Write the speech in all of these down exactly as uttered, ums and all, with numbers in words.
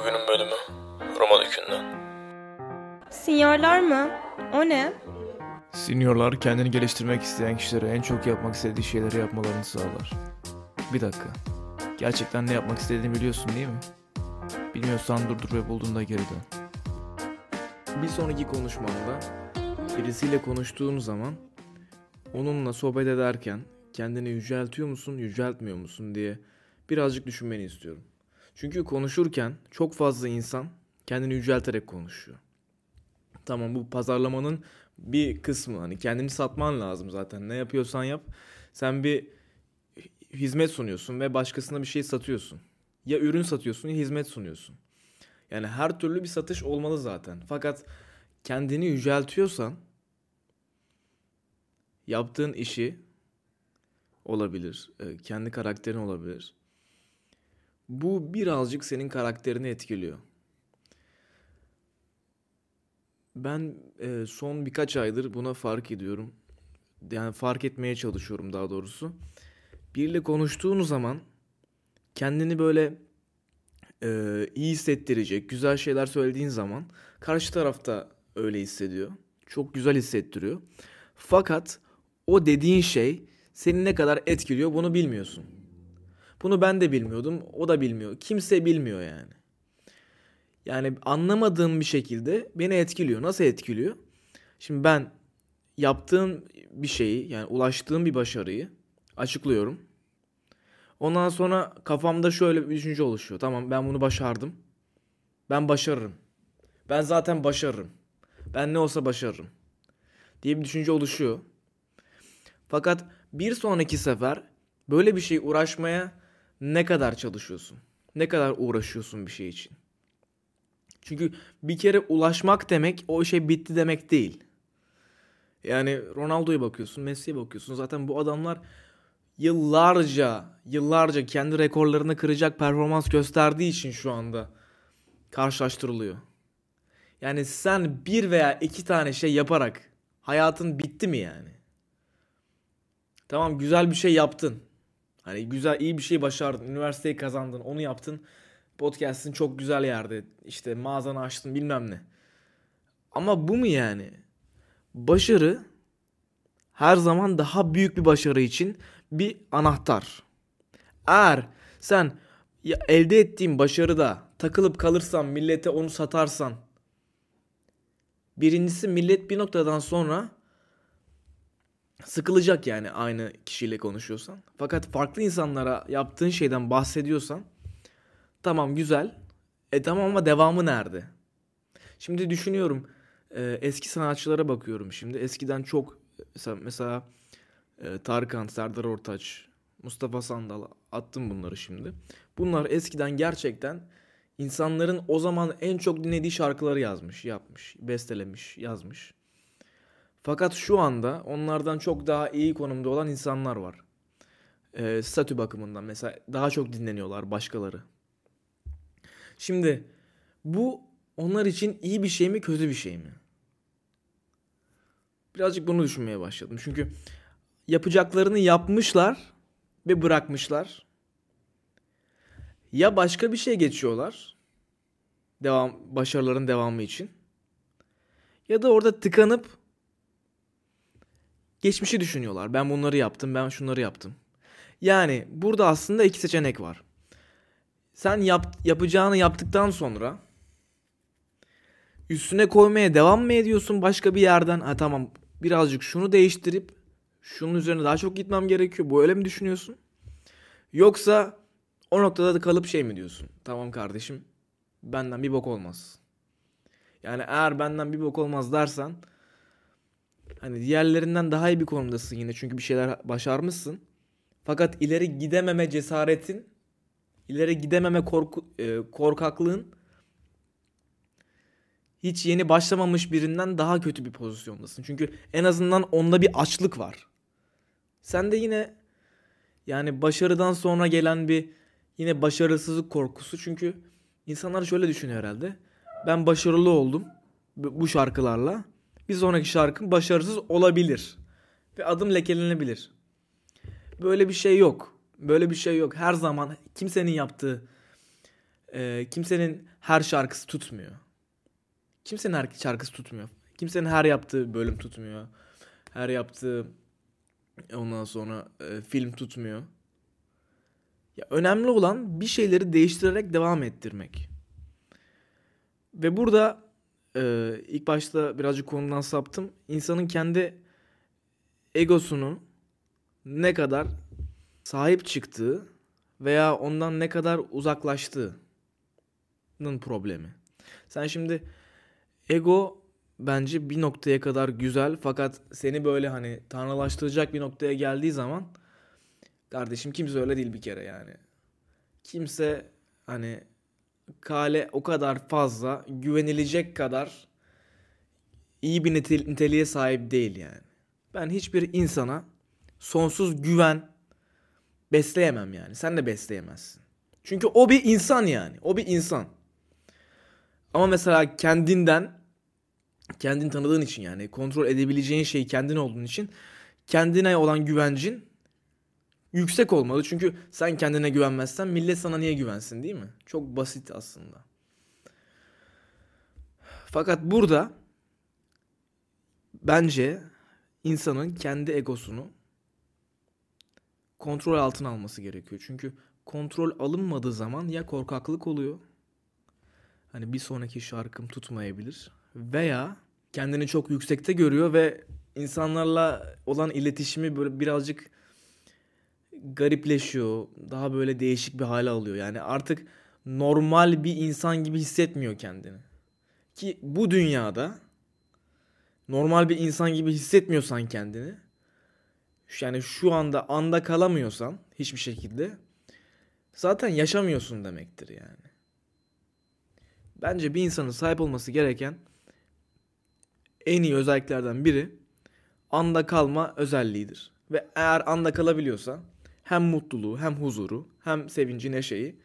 Bugünün bölümü roman öykünden. Sinyorlar mı? O ne? Sinyorlar kendini geliştirmek isteyen kişilere en çok yapmak istediği şeyleri yapmalarını sağlar. Bir dakika. Gerçekten ne yapmak istediğini biliyorsun değil mi? Bilmiyorsan durdur ve bulduğunda geri dön. Bir sonraki konuşmanda birisiyle konuştuğun zaman onunla sohbet ederken kendini yüceltiyor musun, yüceltmiyor musun diye birazcık düşünmeni istiyorum. Çünkü konuşurken çok fazla insan kendini yücelterek konuşuyor. Tamam, bu pazarlamanın bir kısmı, hani kendini satman lazım zaten. Ne yapıyorsan yap. Sen bir hizmet sunuyorsun ve başkasına bir şey satıyorsun. Ya ürün satıyorsun ya hizmet sunuyorsun. Yani her türlü bir satış olmalı zaten. Fakat kendini yüceltiyorsan yaptığın işi olabilir. Kendi karakterin olabilir. Bu birazcık senin karakterini etkiliyor. Ben son birkaç aydır buna fark ediyorum. Yani fark etmeye çalışıyorum daha doğrusu. Biriyle konuştuğun zaman kendini böyle e, iyi hissettirecek, güzel şeyler söylediğin zaman karşı tarafta öyle hissediyor. Çok güzel hissettiriyor. Fakat o dediğin şey seni ne kadar etkiliyor bunu bilmiyorsun. Bunu ben de bilmiyordum, o da bilmiyor. Kimse bilmiyor yani. Yani anlamadığım bir şekilde beni etkiliyor. Nasıl etkiliyor? Şimdi ben yaptığım bir şeyi, yani ulaştığım bir başarıyı açıklıyorum. Ondan sonra kafamda şöyle bir düşünce oluşuyor. Tamam, ben bunu başardım. Ben başarırım. Ben zaten başarırım. Ben ne olsa başarırım diye bir düşünce oluşuyor. Fakat bir sonraki sefer böyle bir şey uğraşmaya ne kadar çalışıyorsun? Ne kadar uğraşıyorsun bir şey için? Çünkü bir kere ulaşmak demek o şey bitti demek değil. Yani Ronaldo'ya bakıyorsun, Messi'ye bakıyorsun. Zaten bu adamlar yıllarca, yıllarca kendi rekorlarını kıracak performans gösterdiği için şu anda karşılaştırılıyor. Yani sen bir veya iki tane şey yaparak hayatın bitti mi yani? Tamam, güzel bir şey yaptın. Hani güzel, iyi bir şey başardın. Üniversiteyi kazandın, onu yaptın. Podcast'ın çok güzel yerde. İşte mağazanı açtın bilmem ne. Ama bu mu yani? Başarı her zaman daha büyük bir başarı için bir anahtar. Eğer sen elde ettiğin başarıda takılıp kalırsan, millete onu satarsan, birincisi millet bir noktadan sonra sıkılacak yani aynı kişiyle konuşuyorsan. Fakat farklı insanlara yaptığın şeyden bahsediyorsan tamam güzel. E tamam ama devamı nerede? Şimdi düşünüyorum, eski sanatçılara bakıyorum şimdi. Eskiden çok mesela, mesela Tarkan, Serdar Ortaç, Mustafa Sandal, attım bunları şimdi. Bunlar eskiden gerçekten insanların o zaman en çok dinlediği şarkıları yazmış, yapmış, bestelemiş, yazmış. Fakat şu anda onlardan çok daha iyi konumda olan insanlar var. E, statü bakımından mesela daha çok dinleniyorlar başkaları. Şimdi bu onlar için iyi bir şey mi, kötü bir şey mi? Birazcık bunu düşünmeye başladım. Çünkü yapacaklarını yapmışlar ve bırakmışlar. Ya başka bir şeye geçiyorlar devam, başarıların devamı için. Ya da orada tıkanıp geçmişi düşünüyorlar. Ben bunları yaptım, ben şunları yaptım. Yani burada aslında iki seçenek var. Sen yap, yapacağını yaptıktan sonra üstüne koymaya devam mı ediyorsun başka bir yerden? Ha tamam, birazcık şunu değiştirip şunun üzerine daha çok gitmem gerekiyor. Bu öyle mi düşünüyorsun? Yoksa o noktada da kalıp şey mi diyorsun? Tamam kardeşim, benden bir bok olmaz. Yani eğer benden bir bok olmaz dersen hani diğerlerinden daha iyi bir konumdasın yine. Çünkü bir şeyler başarmışsın. Fakat ileri gidememe cesaretin, ileri gidememe korku, korkaklığın hiç yeni başlamamış birinden daha kötü bir pozisyondasın. Çünkü en azından onda bir açlık var. Sen de yine yani başarıdan sonra gelen bir yine başarısızlık korkusu. Çünkü insanlar şöyle düşünüyor herhalde. Ben başarılı oldum bu şarkılarla. Bir sonraki şarkım başarısız olabilir. Ve adım lekelenebilir. Böyle bir şey yok. Böyle bir şey yok. Her zaman kimsenin yaptığı e, kimsenin her şarkısı tutmuyor. Kimsenin her şarkısı tutmuyor. Kimsenin her yaptığı bölüm tutmuyor. Her yaptığı ondan sonra e, film tutmuyor. Ya önemli olan bir şeyleri değiştirerek devam ettirmek. Ve burada e, ilk başta birazcık konudan saptım. İnsanın kendi egosunu ne kadar sahip çıktığı veya ondan ne kadar uzaklaştığının problemi. Sen şimdi ego bence bir noktaya kadar güzel, fakat seni böyle hani tanrılaştıracak bir noktaya geldiği zaman kardeşim kimse öyle değil bir kere yani. Kimse hani kale o kadar fazla güvenilecek kadar iyi bir niteliğe sahip değil yani. Ben hiçbir insana sonsuz güven besleyemem yani. Sen de besleyemezsin. Çünkü o bir insan yani. O bir insan. Ama mesela kendinden, kendini tanıdığın için yani kontrol edebileceğin şey kendin olduğun için kendine olan güvencin yüksek olmalı. Çünkü sen kendine güvenmezsen millet sana niye güvensin, değil mi? Çok basit aslında. Fakat burada bence insanın kendi egosunu kontrol altına alması gerekiyor. Çünkü kontrol alınmadığı zaman ya korkaklık oluyor. Hani bir sonraki şarkım tutmayabilir. Veya kendini çok yüksekte görüyor ve insanlarla olan iletişimi böyle birazcık garipleşiyor. Daha böyle değişik bir hale alıyor. Yani artık normal bir insan gibi hissetmiyor kendini. Ki bu dünyada normal bir insan gibi hissetmiyorsan kendini, yani şu anda anda kalamıyorsan hiçbir şekilde, zaten yaşamıyorsun demektir yani. Bence bir insanın sahip olması gereken en iyi özelliklerden biri anda kalma özelliğidir. Ve eğer anda kalabiliyorsa hem mutluluğu, hem huzuru, hem sevinci, neşeyi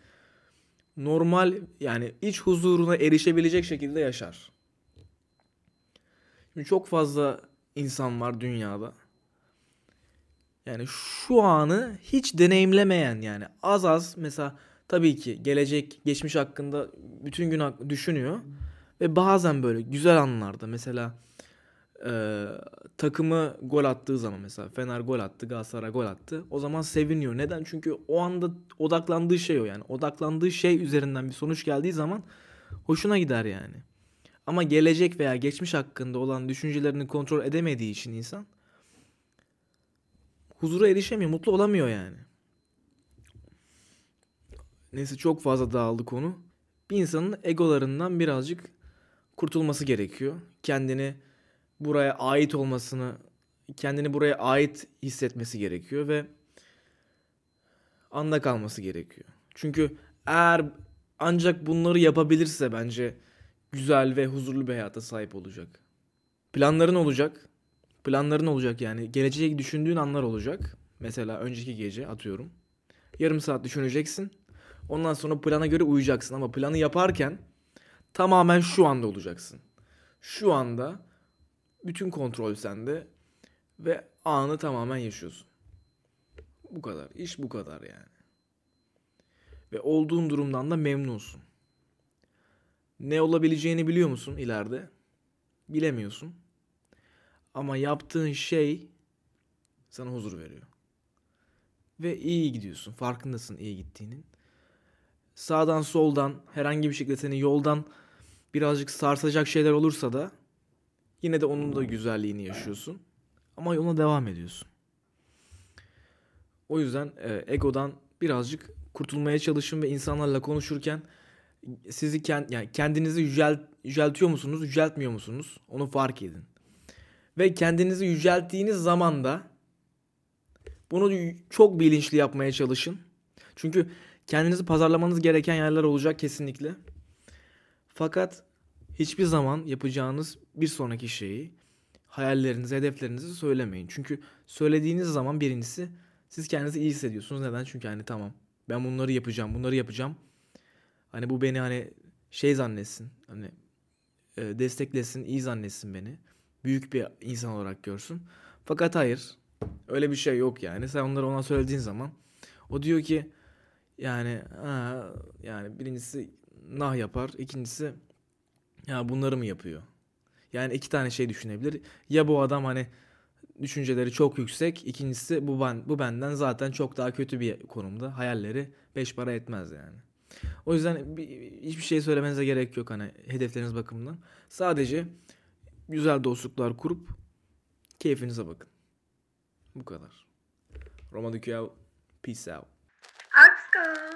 normal yani iç huzuruna erişebilecek şekilde yaşar. Şimdi çok fazla insan var dünyada. Yani şu anı hiç deneyimlemeyen yani az az mesela tabii ki gelecek, geçmiş hakkında bütün gün düşünüyor. Ve bazen böyle güzel anlarda mesela e, takımı gol attığı zaman mesela Fener gol attı, Galatasaray gol attı. O zaman seviniyor. Neden? Çünkü o anda odaklandığı şey o yani. Odaklandığı şey üzerinden bir sonuç geldiği zaman hoşuna gider yani. Ama gelecek veya geçmiş hakkında olan düşüncelerini kontrol edemediği için insan huzura erişemiyor, mutlu olamıyor yani. Neyse çok fazla dağıldı konu. Bir insanın egolarından birazcık kurtulması gerekiyor. Kendini buraya ait olmasını, kendini buraya ait hissetmesi gerekiyor ve anda kalması gerekiyor. Çünkü eğer ancak bunları yapabilirse bence güzel ve huzurlu bir hayata sahip olacak. Planların olacak. Planların olacak yani. Geleceğe düşündüğün anlar olacak. Mesela önceki gece atıyorum. Yarım saat düşüneceksin. Ondan sonra plana göre uyuyacaksın. Ama planı yaparken tamamen şu anda olacaksın. Şu anda bütün kontrol sende ve anı tamamen yaşıyorsun. Bu kadar. İş bu kadar yani. Ve olduğun durumdan da memnunsun. Ne olabileceğini biliyor musun ileride? Bilemiyorsun. Ama yaptığın şey sana huzur veriyor. Ve iyi gidiyorsun. Farkındasın iyi gittiğinin. Sağdan soldan herhangi bir şekilde seni yoldan birazcık sarsacak şeyler olursa da yine de onun da güzelliğini yaşıyorsun. Ama yoluna devam ediyorsun. O yüzden e, egodan birazcık kurtulmaya çalışın ve insanlarla konuşurken sizi kend, yani kendinizi yücelt, yüceltiyor musunuz, yüceltmiyor musunuz? Onu fark edin. Ve kendinizi yücelttiğiniz zaman da bunu çok bilinçli yapmaya çalışın. Çünkü kendinizi pazarlamanız gereken yerler olacak kesinlikle. Fakat hiçbir zaman yapacağınız bir sonraki şeyi, hayallerinizi, hedeflerinizi söylemeyin. Çünkü söylediğiniz zaman birincisi siz kendinizi iyi hissediyorsunuz. Neden? Çünkü hani tamam ben bunları yapacağım, bunları yapacağım. Hani bu beni hani şey zannetsin, hani desteklesin, iyi zannetsin beni. Büyük bir insan olarak görsün. Fakat hayır. Öyle bir şey yok yani. Sen onları ona söylediğin zaman o diyor ki Yani ha, yani birincisi nah yapar, ikincisi ya bunları mı yapıyor? Yani iki tane şey düşünebilir. Ya bu adam hani düşünceleri çok yüksek, ikincisi bu ben bu benden zaten çok daha kötü bir konumda. Hayalleri beş para etmez yani. O yüzden hiçbir şey söylemenize gerek yok hani hedefleriniz bakımından. Sadece güzel dostluklar kurup keyfinize bakın. Bu kadar. Roma Düküyav. Peace out. Let's go.